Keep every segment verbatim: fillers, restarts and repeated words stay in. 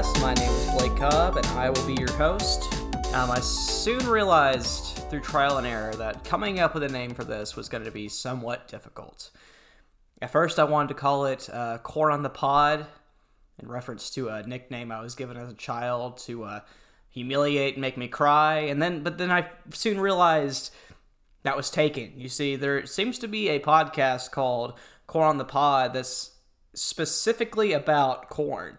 Cobbcast. My name is Blake Cobb, and I will be your host. Um, I soon realized through trial and error that coming up with a name for this was going to be somewhat difficult. At first, I wanted to call it uh, Corn on the Pod, in reference to a nickname I was given as a child to uh, humiliate and make me cry. And then, but then I soon realized that was taken. You see, there seems to be a podcast called Corn on the Pod that's specifically about corn,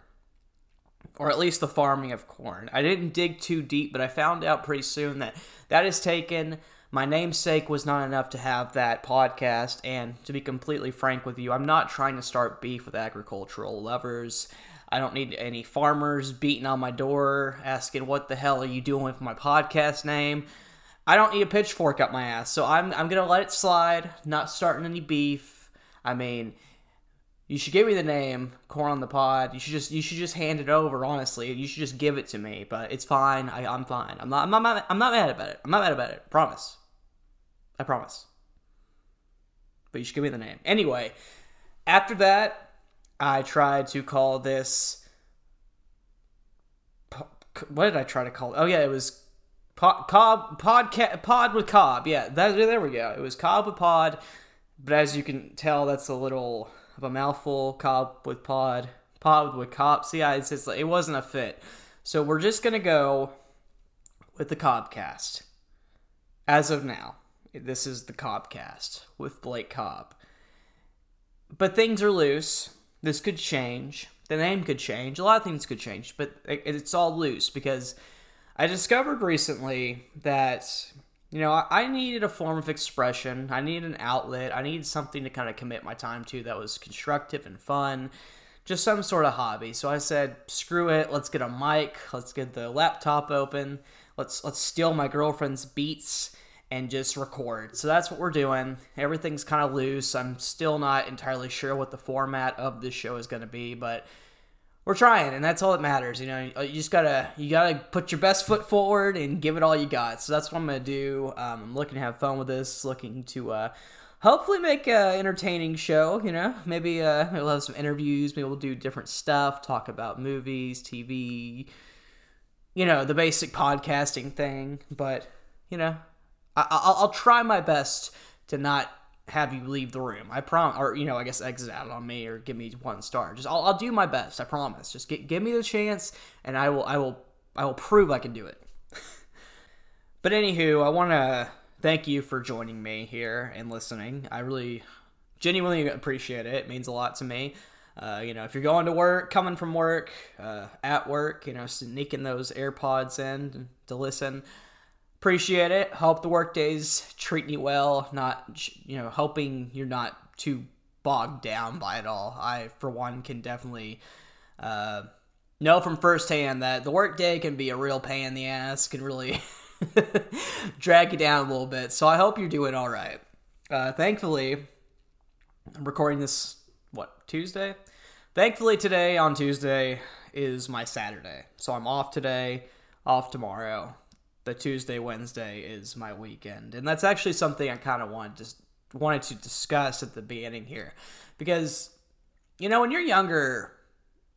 or at least the farming of corn. I didn't dig too deep, but I found out pretty soon that that is taken. My namesake was not enough to have that podcast, and to be completely frank with you, I'm not trying to start beef with agricultural lovers. I don't need any farmers beating on my door, asking, what the hell are you doing with my podcast name? I don't need a pitchfork up my ass, so I'm I'm going to let it slide, not starting any beef. I mean, you should give me the name, Corn on the Pod. You should just you should just hand it over, honestly. You should just give it to me, but it's fine. I, I'm fine. I'm not, I'm, not, I'm not mad about it. I'm not mad about it. Promise. I promise. But you should give me the name. Anyway, after that, I tried to call this... What did I try to call it? Oh, yeah, it was... Pod, Cobb, podca- pod with Cobb, yeah, that, there we go, it was Cobb with Pod, but as you can tell, that's a little of a mouthful, Cobb with Pod, Pod with Cobb, see, I, it's, it's, it wasn't a fit, so we're just gonna go with the Cobbcast. As of now, this is the Cobbcast, with Blake Cobb, but things are loose, this could change, the name could change, a lot of things could change, but it, it's all loose, because I discovered recently that, you know, I needed a form of expression, I needed an outlet, I needed something to kind of commit my time to that was constructive and fun, just some sort of hobby. So I said, screw it, let's get a mic, let's get the laptop open, let's let's steal my girlfriend's Beats and just record. So that's what we're doing. Everything's kind of loose. I'm still not entirely sure what the format of this show is going to be, but... we're trying, and that's all that matters. You know, you just gotta you gotta put your best foot forward and give it all you got. So that's what I'm gonna do. Um, I'm looking to have fun with this. Looking to uh, hopefully make an entertaining show. You know, maybe uh, we'll have some interviews. Maybe we'll do different stuff. Talk about movies, T V. You know, the basic podcasting thing. But you know, I- I'll-, I'll try my best to not have you leave the room. I prom, or, you know, I guess exit out on me or give me one star. Just, I'll, I'll do my best. I promise. Just get, give me the chance and I will, I will, I will prove I can do it. But anywho, I want to thank you for joining me here and listening. I really genuinely appreciate it. It means a lot to me. Uh, you know, if you're going to work, coming from work, uh, at work, you know, sneaking those AirPods in to listen. Appreciate it. Hope the workday's treating you well. Not, you know, hoping you're not too bogged down by it all. I, for one, can definitely uh, know from firsthand that the workday can be a real pain in the ass, can really drag you down a little bit. So I hope you're doing all right. Uh, thankfully, I'm recording this, what, Tuesday? Thankfully, today on Tuesday is my Saturday. So I'm off today, off tomorrow. The Tuesday, Wednesday is my weekend. And that's actually something I kind of wanted to, wanted to discuss at the beginning here. Because, you know, when you're younger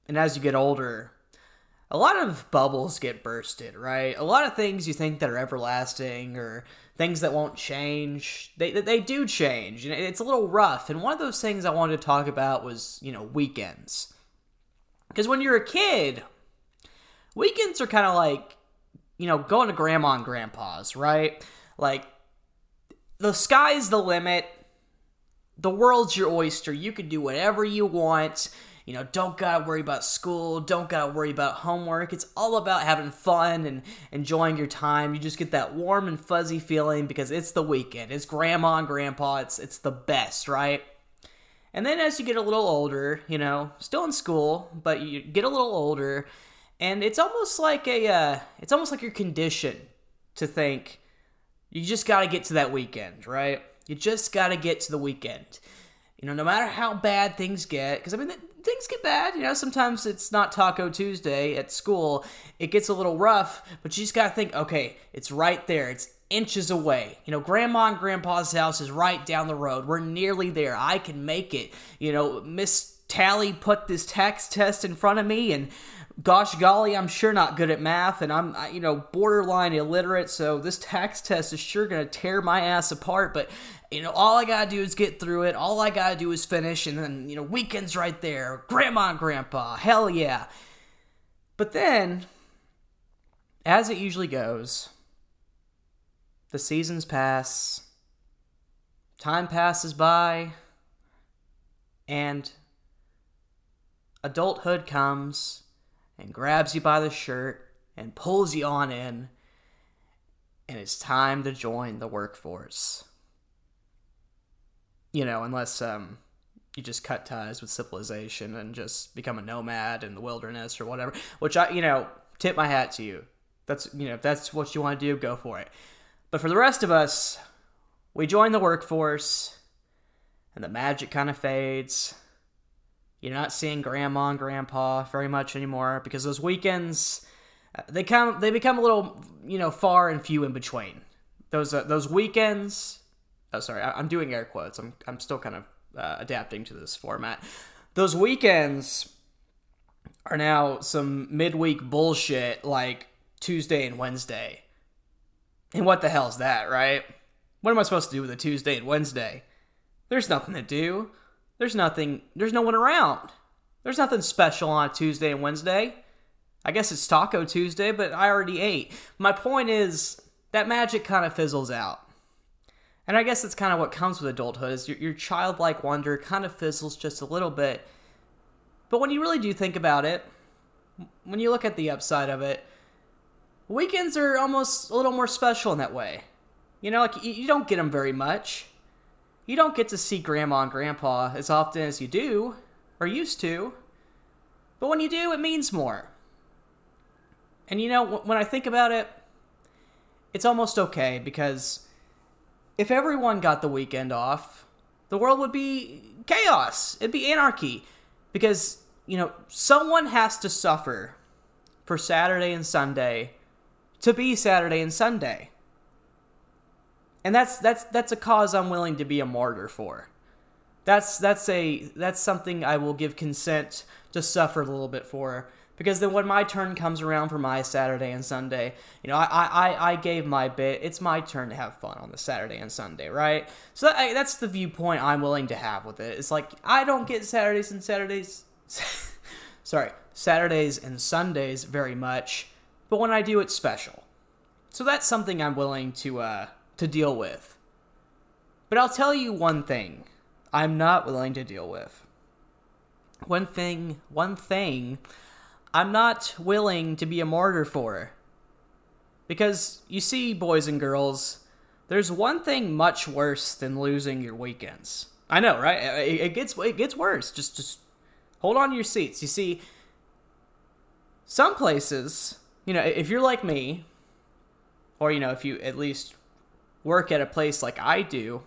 and as you get older, a lot of bubbles get bursted, right? A lot of things you think that are everlasting or things that won't change, they they do change. And it's a little rough. And one of those things I wanted to talk about was, you know, weekends. Because when you're a kid, weekends are kind of like, you know, going to grandma and grandpa's, right? Like, the sky's the limit. The world's your oyster. You can do whatever you want. You know, don't gotta worry about school. Don't gotta worry about homework. It's all about having fun and enjoying your time. You just get that warm and fuzzy feeling because it's the weekend. It's grandma and grandpa. It's, it's the best, right? And then as you get a little older, you know, still in school, but you get a little older... and it's almost like a, uh, it's almost like you're conditioned to think you just got to get to that weekend, right? You just got to get to the weekend. You know, no matter how bad things get, because I mean, th- things get bad, you know, sometimes it's not Taco Tuesday at school. It gets a little rough, but you just got to think, okay, it's right there. It's inches away. You know, grandma and grandpa's house is right down the road. We're nearly there. I can make it. You know, Miss Tally put this tax test in front of me, and gosh golly, I'm sure not good at math, and I'm, you know, borderline illiterate, so this tax test is sure going to tear my ass apart, but, you know, all I got to do is get through it, all I got to do is finish, and then, you know, weekend's right there, grandma and grandpa, hell yeah. But then, as it usually goes, the seasons pass, time passes by, and adulthood comes and grabs you by the shirt and pulls you on in, and it's time to join the workforce. You know, unless um, you just cut ties with civilization and just become a nomad in the wilderness or whatever, which I, you know, tip my hat to you. That's, you know, if that's what you want to do, go for it. But for the rest of us, we join the workforce, and the magic kind of fades. You're not seeing grandma and grandpa very much anymore because those weekends, they come, they become a little, you know, far and few in between. Those uh, those weekends, oh sorry, I, I'm doing air quotes. I'm I'm still kind of uh, adapting to this format. Those weekends are now some midweek bullshit like Tuesday and Wednesday. And what the hell's that, right? What am I supposed to do with a Tuesday and Wednesday? There's nothing to do. There's nothing, there's no one around. There's nothing special on Tuesday and Wednesday. I guess it's Taco Tuesday, but I already ate. My point is, that magic kind of fizzles out. And I guess that's kind of what comes with adulthood, is your, your childlike wonder kind of fizzles just a little bit. But when you really do think about it, when you look at the upside of it, weekends are almost a little more special in that way. You know, like, you, you don't get them very much. You don't get to see grandma and grandpa as often as you do, or used to, but when you do, it means more. And you know, when I think about it, it's almost okay, because if everyone got the weekend off, the world would be chaos. It'd be anarchy, because, you know, someone has to suffer for Saturday and Sunday to be Saturday and Sunday. And that's that's that's a cause I'm willing to be a martyr for. That's that's a that's something I will give consent to suffer a little bit for. Because then when my turn comes around for my Saturday and Sunday, you know, I I, I gave my bit. It's my turn to have fun on the Saturday and Sunday, right? So that, that's the viewpoint I'm willing to have with it. It's like, I don't get Saturdays and Saturdays, sorry, Saturdays and Sundays very much, but when I do, it's special. So that's something I'm willing to uh. to deal with. But I'll tell you one thing I'm not willing to deal with. One thing, one thing I'm not willing to be a martyr for. Because, you see, boys and girls, there's one thing much worse than losing your weekends. I know, right? It, it gets it gets worse. Just, just hold on to your seats. You see, some places, you know, if you're like me, or, you know, if you at least work at a place like I do,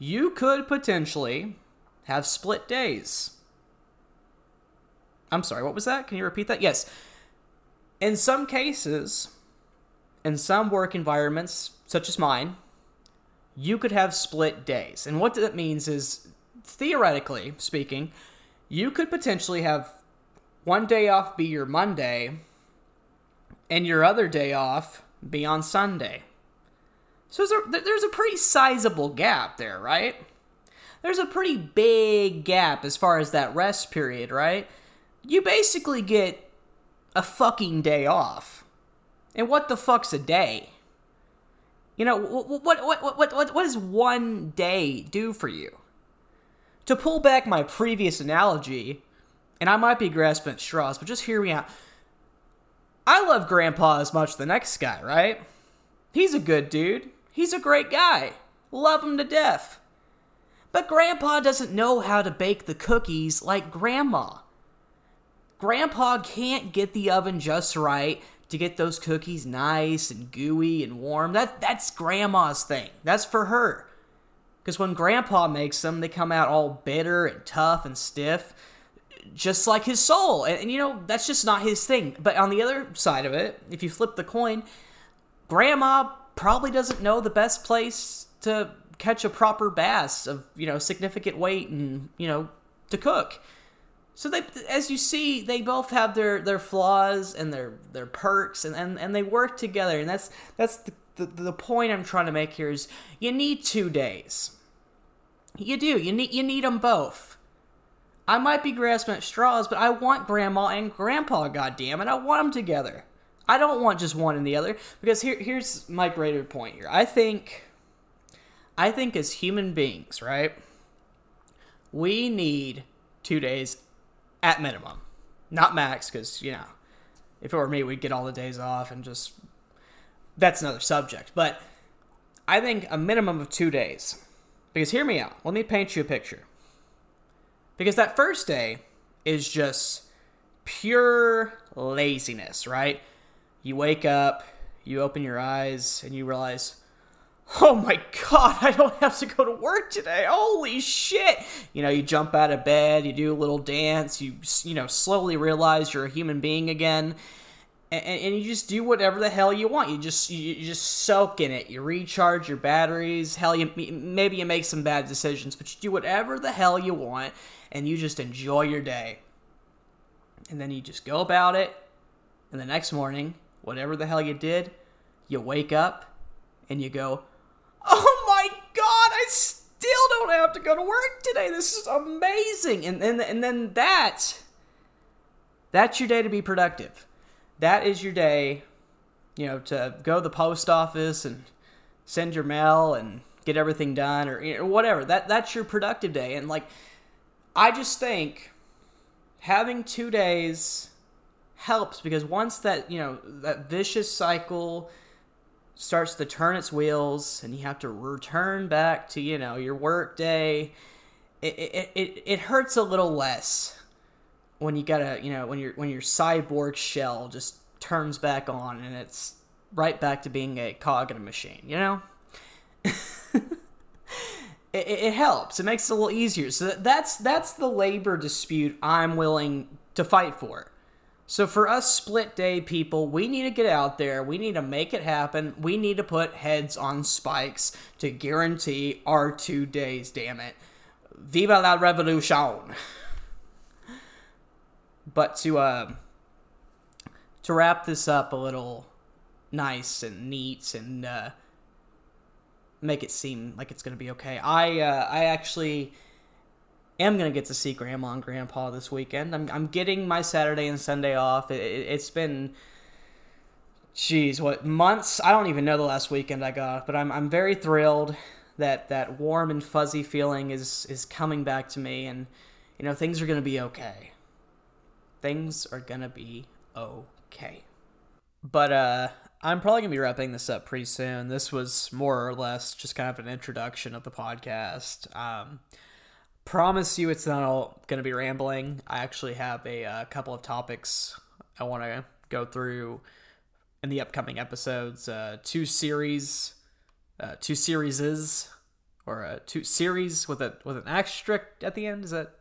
you could potentially have split days. I'm sorry, what was that? Can you repeat that? Yes. In some cases, in some work environments, such as mine, you could have split days. And what that means is, theoretically speaking, you could potentially have one day off be your Monday, and your other day off be on Sunday. So there's a, there's a pretty sizable gap there, right? There's a pretty big gap as far as that rest period, right? You basically get a fucking day off. And what the fuck's a day? You know, what what what what what, what does one day do for you? To pull back my previous analogy, and I might be grasping at straws, but just hear me out. I love Grandpa as much as the next guy, right? He's a good dude. He's a great guy. Love him to death. But Grandpa doesn't know how to bake the cookies like Grandma. Grandpa can't get the oven just right to get those cookies nice and gooey and warm. That that's Grandma's thing. That's for her. Because when Grandpa makes them, they come out all bitter and tough and stiff, just like his soul. And, and you know, that's just not his thing. But on the other side of it, if you flip the coin, Grandma probably doesn't know the best place to catch a proper bass of, you know, significant weight and, you know, to cook. So they, as you see, they both have their, their flaws and their their perks, and, and, and they work together. And that's that's the, the the point I'm trying to make here is you need two days. You do. You need you need them both. I might be grasping at straws, but I want Grandma and Grandpa, goddammit. I want them together. I don't want just one and the other, because here here's my greater point here. I think, I think as human beings, right, we need two days at minimum, not max, because, you know, if it were me, we'd get all the days off and just, that's another subject. But I think a minimum of two days, because hear me out. Let me paint you a picture. Because that first day is just pure laziness, right? You wake up, you open your eyes, and you realize, oh my God, I don't have to go to work today. Holy shit. You know, you jump out of bed, you do a little dance, you, you know, slowly realize you're a human being again. And, and you just do whatever the hell you want. You just, you just soak in it. You recharge your batteries. Hell, you, maybe you make some bad decisions, but you do whatever the hell you want, and you just enjoy your day. And then you just go about it, and the next morning, whatever the hell you did, you wake up, and you go, oh my God, I still don't have to go to work today. This is amazing. And then, and, and then that, that's your day to be productive. That is your day, you know, to go to the post office and send your mail and get everything done, or, you know, whatever. That that's your productive day. And like, I just think having two days helps, because once that, you know, that vicious cycle starts to turn its wheels, and you have to return back to, you know, your work day, it it, it it hurts a little less when you gotta, you know, when your when your cyborg shell just turns back on, and it's right back to being a cog in a machine, you know. it, it helps. It makes it a little easier. So that's that's the labor dispute I'm willing to fight for. So for us split day people, we need to get out there. We need to make it happen. We need to put heads on spikes to guarantee our two days, damn it. Viva la revolution. But to uh, to wrap this up a little nice and neat and uh, make it seem like it's going to be okay, I uh, I actually... I'm going to get to see Grandma and Grandpa this weekend. I'm I'm getting my Saturday and Sunday off. It, it, it's been, geez, what, months? I don't even know the last weekend I got off, but I'm I'm very thrilled that that warm and fuzzy feeling is, is coming back to me, and, you know, things are going to be okay. Things are going to be okay. But uh, I'm probably going to be wrapping this up pretty soon. This was more or less just kind of an introduction of the podcast. Um... Promise you it's not all going to be rambling. I actually have a uh, couple of topics I want to go through in the upcoming episodes. Uh, two series, uh, two serieses, or uh, two series with a with an asterisk at the end. Is that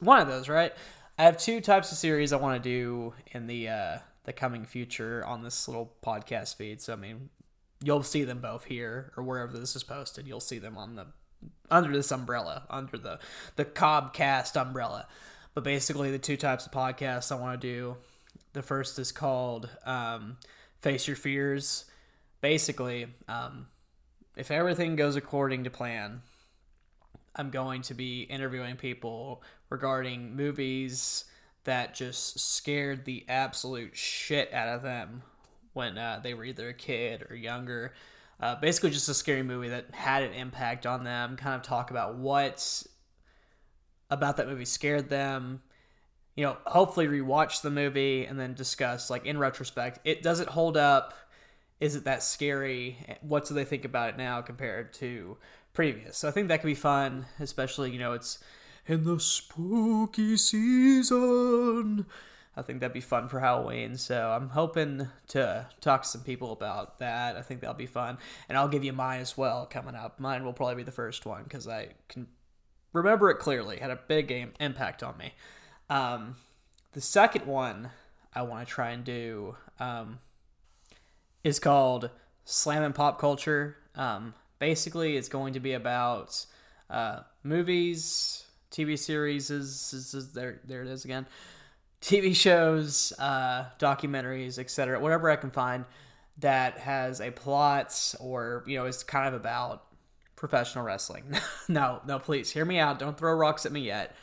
one of those, right? I have two types of series I want to do in the uh, the coming future on this little podcast feed. So I mean, you'll see them both here or wherever this is posted. You'll see them on the. Under this umbrella, under the the Cobbcast umbrella. But basically the two types of podcasts I want to do, the first is called um Face Your Fears. Basically, um if everything goes according to plan, I'm going to be interviewing people regarding movies that just scared the absolute shit out of them when uh, they were either a kid or younger. Uh, basically just a scary movie that had an impact on them, kind of talk about what about that movie scared them, you know, hopefully rewatch the movie and then discuss, like, in retrospect, it does it hold up? Is it that scary? What do they think about it now compared to previous? So I think that could be fun, especially, you know, it's in the spooky season. I think that'd be fun for Halloween, so I'm hoping to talk to some people about that. I think that'll be fun, and I'll give you mine as well coming up. Mine will probably be the first one, because I can remember it clearly. It had a big game impact on me. Um, the second one I want to try and do um, is called Slamming Pop Culture. Um, basically, it's going to be about uh, movies, T V series is, is, is there. There it is again. T V shows, uh, documentaries, et cetera. Whatever I can find that has a plot or, you know, is kind of about professional wrestling. no, no, please hear me out. Don't throw rocks at me yet.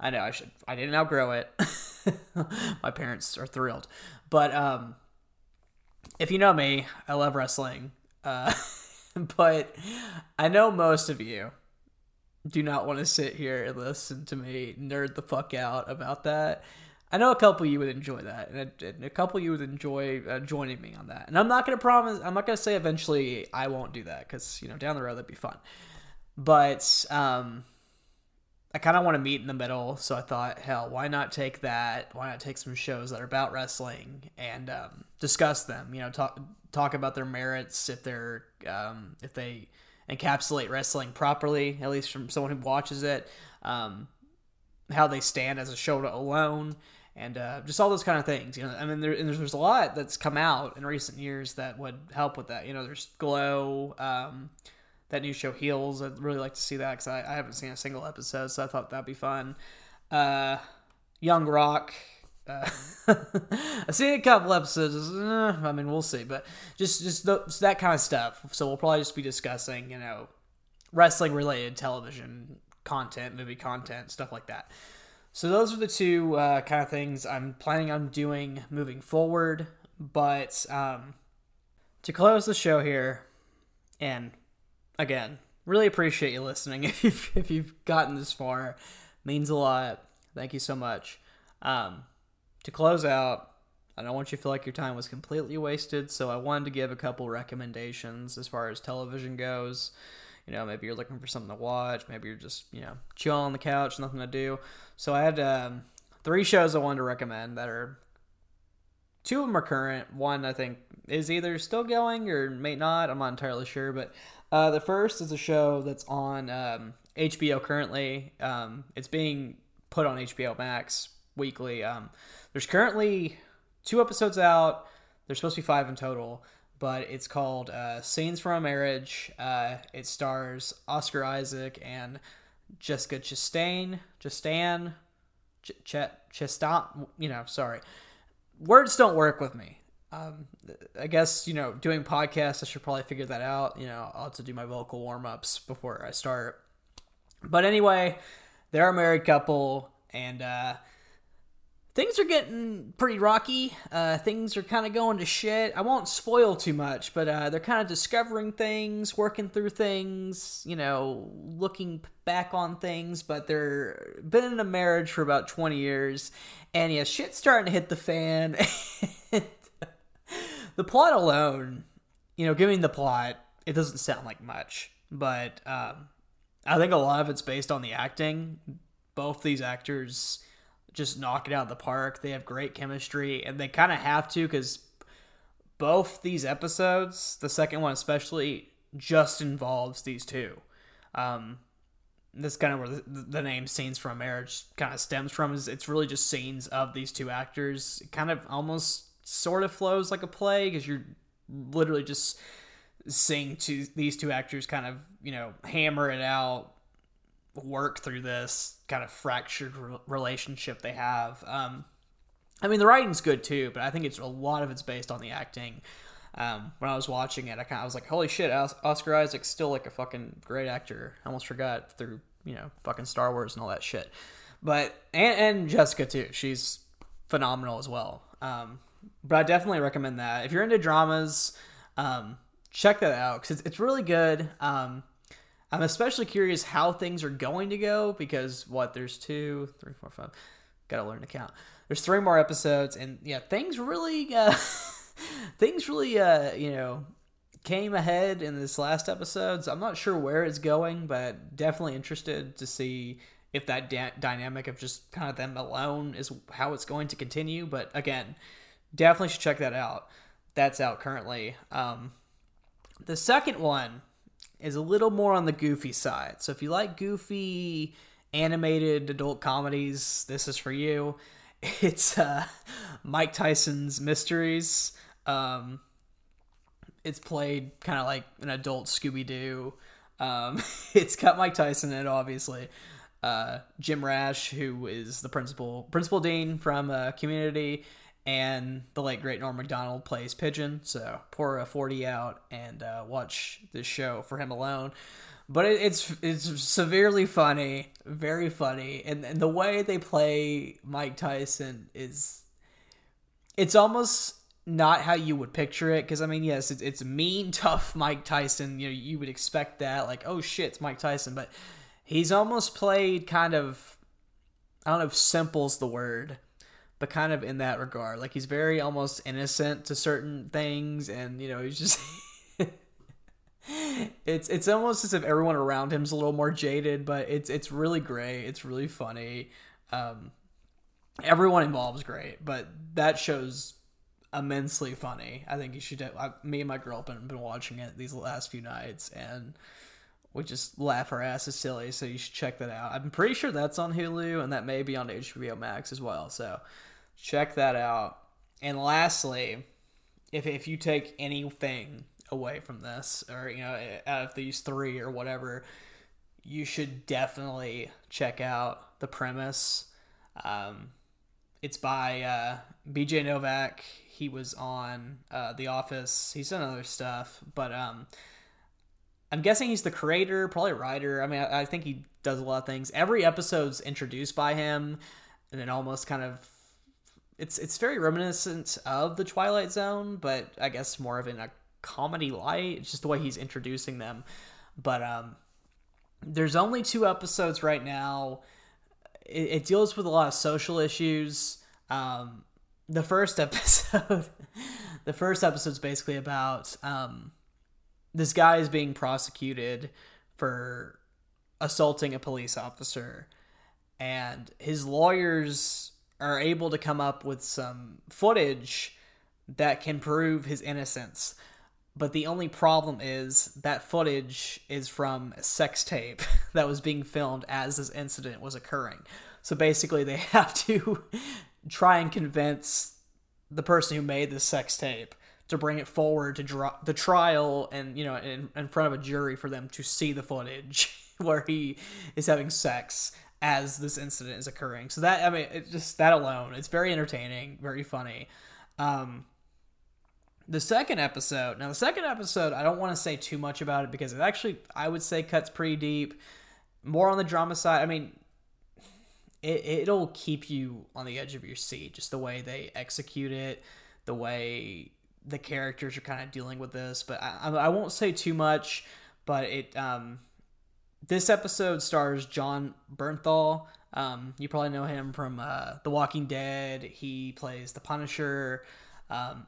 I know I should. I didn't outgrow it. My parents are thrilled. But um, if you know me, I love wrestling. Uh, but I know most of you do not want to sit here and listen to me nerd the fuck out about that. I know a couple of you would enjoy that, and a, and a couple of you would enjoy uh, joining me on that. And I'm not going to promise, I'm not going to say eventually I won't do that, because, you know, down the road that'd be fun. But um, I kind of want to meet in the middle, so I thought, hell, why not take that? Why not take some shows that are about wrestling and um, discuss them? You know, talk talk about their merits, if they're um, if they encapsulate wrestling properly, at least from someone who watches it. Um, how they stand as a show alone. And uh, just all those kind of things, you know. I mean, there, and there's, there's a lot that's come out in recent years that would help with that. You know, there's Glow, um, that new show Heels. I'd really like to see that because I, I haven't seen a single episode, so I thought that'd be fun. Uh, Young Rock. Uh, I've seen a couple episodes. Uh, I mean, we'll see, but just just, the, just that kind of stuff. So we'll probably just be discussing, you know, wrestling-related television content, movie content, stuff like that. So those are the two uh, kind of things I'm planning on doing moving forward. But um, to close the show here, and again, really appreciate you listening. If you've, if you've gotten this far, it means a lot. Thank you so much. Um, to close out, I don't want you to feel like your time was completely wasted, so I wanted to give a couple recommendations as far as television goes. You know, maybe you're looking for something to watch. Maybe you're just, you know, chill on the couch, nothing to do. So I had um, three shows I wanted to recommend that are, two of them are current. One, I think, is either still going or may not. I'm not entirely sure. But uh, the first is a show that's on um, H B O currently. Um, it's being put on H B O Max weekly. Um, there's currently two episodes out. There's supposed to be five in total. But it's called uh, Scenes from a Marriage. Uh, it stars Oscar Isaac and Jessica Chastain. Chastain? Ch- Ch- Chastain? You know, sorry. Words don't work with me. Um, I guess, you know, doing podcasts, I should probably figure that out. You know, I'll have to do my vocal warm-ups before I start. But anyway, they're a married couple, and uh, things are getting pretty rocky. Uh, things are kind of going to shit. I won't spoil too much, but uh, they're kind of discovering things, working through things, you know, looking back on things. But they're been in a marriage for about twenty years, and yeah, shit's starting to hit the fan. The plot alone, you know, giving the plot, it doesn't sound like much, but um, I think a lot of it's based on the acting. Both these actors just knock it out of the park. They have great chemistry, and they kind of have to, because both these episodes, the second one especially, just involves these two. Um, that's kind of where the, the name Scenes from a Marriage kind of stems from, is it's really just scenes of these two actors. It kind of almost sort of flows like a play, because you're literally just seeing two, these two actors kind of, you know, hammer it out, work through this kind of fractured re- relationship they have. Um, I mean, the writing's good too, but I think it's a lot of it's based on the acting. Um, when I was watching it, I kind of was like, holy shit, Os- Oscar Isaac's still like a fucking great actor. I almost forgot through, you know, fucking Star Wars and all that shit. But, and, and Jessica too, she's phenomenal as well. Um, but I definitely recommend that. If you're into dramas, um, check that out, because it's, it's really good. Um, I'm especially curious how things are going to go, because, what, there's two, three, four, five, gotta learn to count. There's three more episodes, and yeah, things really, uh, things really, uh, you know, came ahead in this last episode, so I'm not sure where it's going, but definitely interested to see if that da- dynamic of just kind of them alone is how it's going to continue. But again, definitely should check that out. That's out currently. Um, the second one is a little more on the goofy side. So if you like goofy, animated adult comedies, this is for you. It's uh, Mike Tyson's Mysteries. Um, it's played kind of like an adult Scooby-Doo. Um, it's got Mike Tyson in it, obviously. uh, Jim Rash, who is the principal principal dean from uh, Community, and the late great Norm MacDonald plays Pigeon. So pour a forty out and uh, watch this show for him alone. But it, it's it's severely funny, very funny, and and the way they play Mike Tyson is, it's almost not how you would picture it, because I mean, yes, it's it's mean, tough Mike Tyson. You know, you would expect that, like, oh shit, it's Mike Tyson, but he's almost played kind of, I don't know if simple's the word, but kind of in that regard. Like, he's very almost innocent to certain things, and you know, he's just it's it's almost as if everyone around him's a little more jaded, but it's it's really great. It's really funny. Um, everyone involved is great, but that show's immensely funny. I think you should. I, me and my girlfriend have been watching it these last few nights, and we just laugh our asses silly. So you should check that out. I'm pretty sure that's on Hulu, and that may be on H B O Max as well. So check that out. And lastly, if if you take anything away from this, or you know, out of these three or whatever, you should definitely check out The Premise. Um, it's by uh, B J Novak. He was on uh, The Office. He's done other stuff, but um, I'm guessing he's the creator, probably writer. I mean, I, I think he does a lot of things. Every episode's introduced by him, and then almost kind of it's it's very reminiscent of the Twilight Zone, but I guess more of in a comedy light. It's just the way he's introducing them. But um, there's only two episodes right now. It, it deals with a lot of social issues. Um, The first episode, the first episode is basically about um, this guy is being prosecuted for assaulting a police officer, and his lawyers are able to come up with some footage that can prove his innocence. But the only problem is that footage is from a sex tape that was being filmed as this incident was occurring. So basically they have to try and convince the person who made this sex tape to bring it forward to dr- the trial and, you know, in, in front of a jury for them to see the footage where he is having sex as this incident is occurring. So that, I mean, it's just that alone. It's very entertaining, very funny. Um, the second episode, now the second episode, I don't want to say too much about it because it actually, I would say, cuts pretty deep. More on the drama side. I mean, It, it'll keep you on the edge of your seat, just the way they execute it, the way the characters are kind of dealing with this. But I, I won't say too much, but it um, this episode stars John Bernthal. Um, you probably know him from uh, The Walking Dead. He plays The Punisher. Um,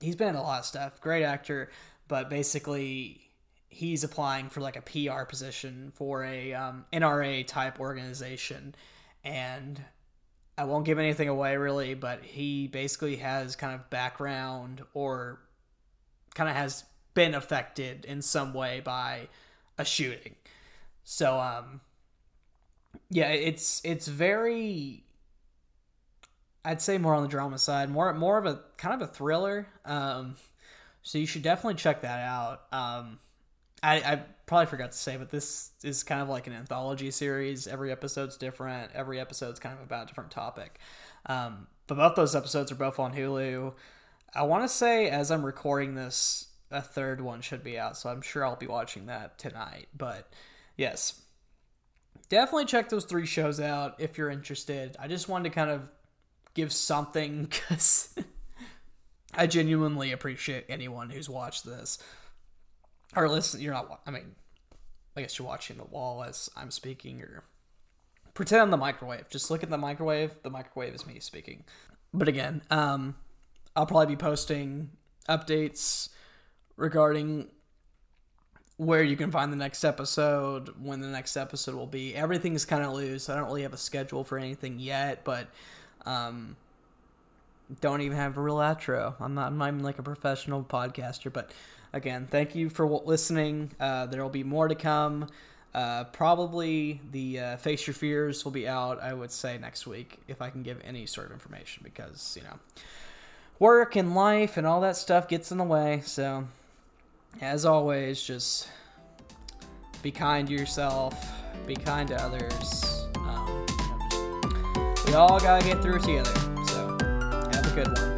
he's been in a lot of stuff. Great actor. But basically, he's applying for like a P R position for a um, N R A-type organization. And I won't give anything away really, but he basically has kind of background or kind of has been affected in some way by a shooting. So, um, yeah, it's, it's very, I'd say more on the drama side, more, more of a kind of a thriller. Um, so you should definitely check that out. Um, I, I probably forgot to say, but this is kind of like an anthology series. Every episode's different. Every episode's kind of about a different topic. Um, but both those episodes are both on Hulu. I want to say, as I'm recording this, a third one should be out, so I'm sure I'll be watching that tonight. But yes, definitely check those three shows out if you're interested. I just wanted to kind of give something, because I genuinely appreciate anyone who's watched this. Or listen, you're not, I mean, I guess you're watching the wall as I'm speaking, or pretend I'm the microwave. Just look at the microwave. The microwave is me speaking. But again, um, I'll probably be posting updates regarding where you can find the next episode, when the next episode will be. Everything's kind of loose. I don't really have a schedule for anything yet, but um, don't even have a real outro. I'm not, I'm not even like a professional podcaster, but again, thank you for listening. Uh, there will be more to come. Uh, probably the uh, Face Your Fears will be out, I would say, next week, if I can give any sort of information, because, you know, work and life and all that stuff gets in the way. So, as always, just be kind to yourself, be kind to others, We all gotta get through together. So have a good one.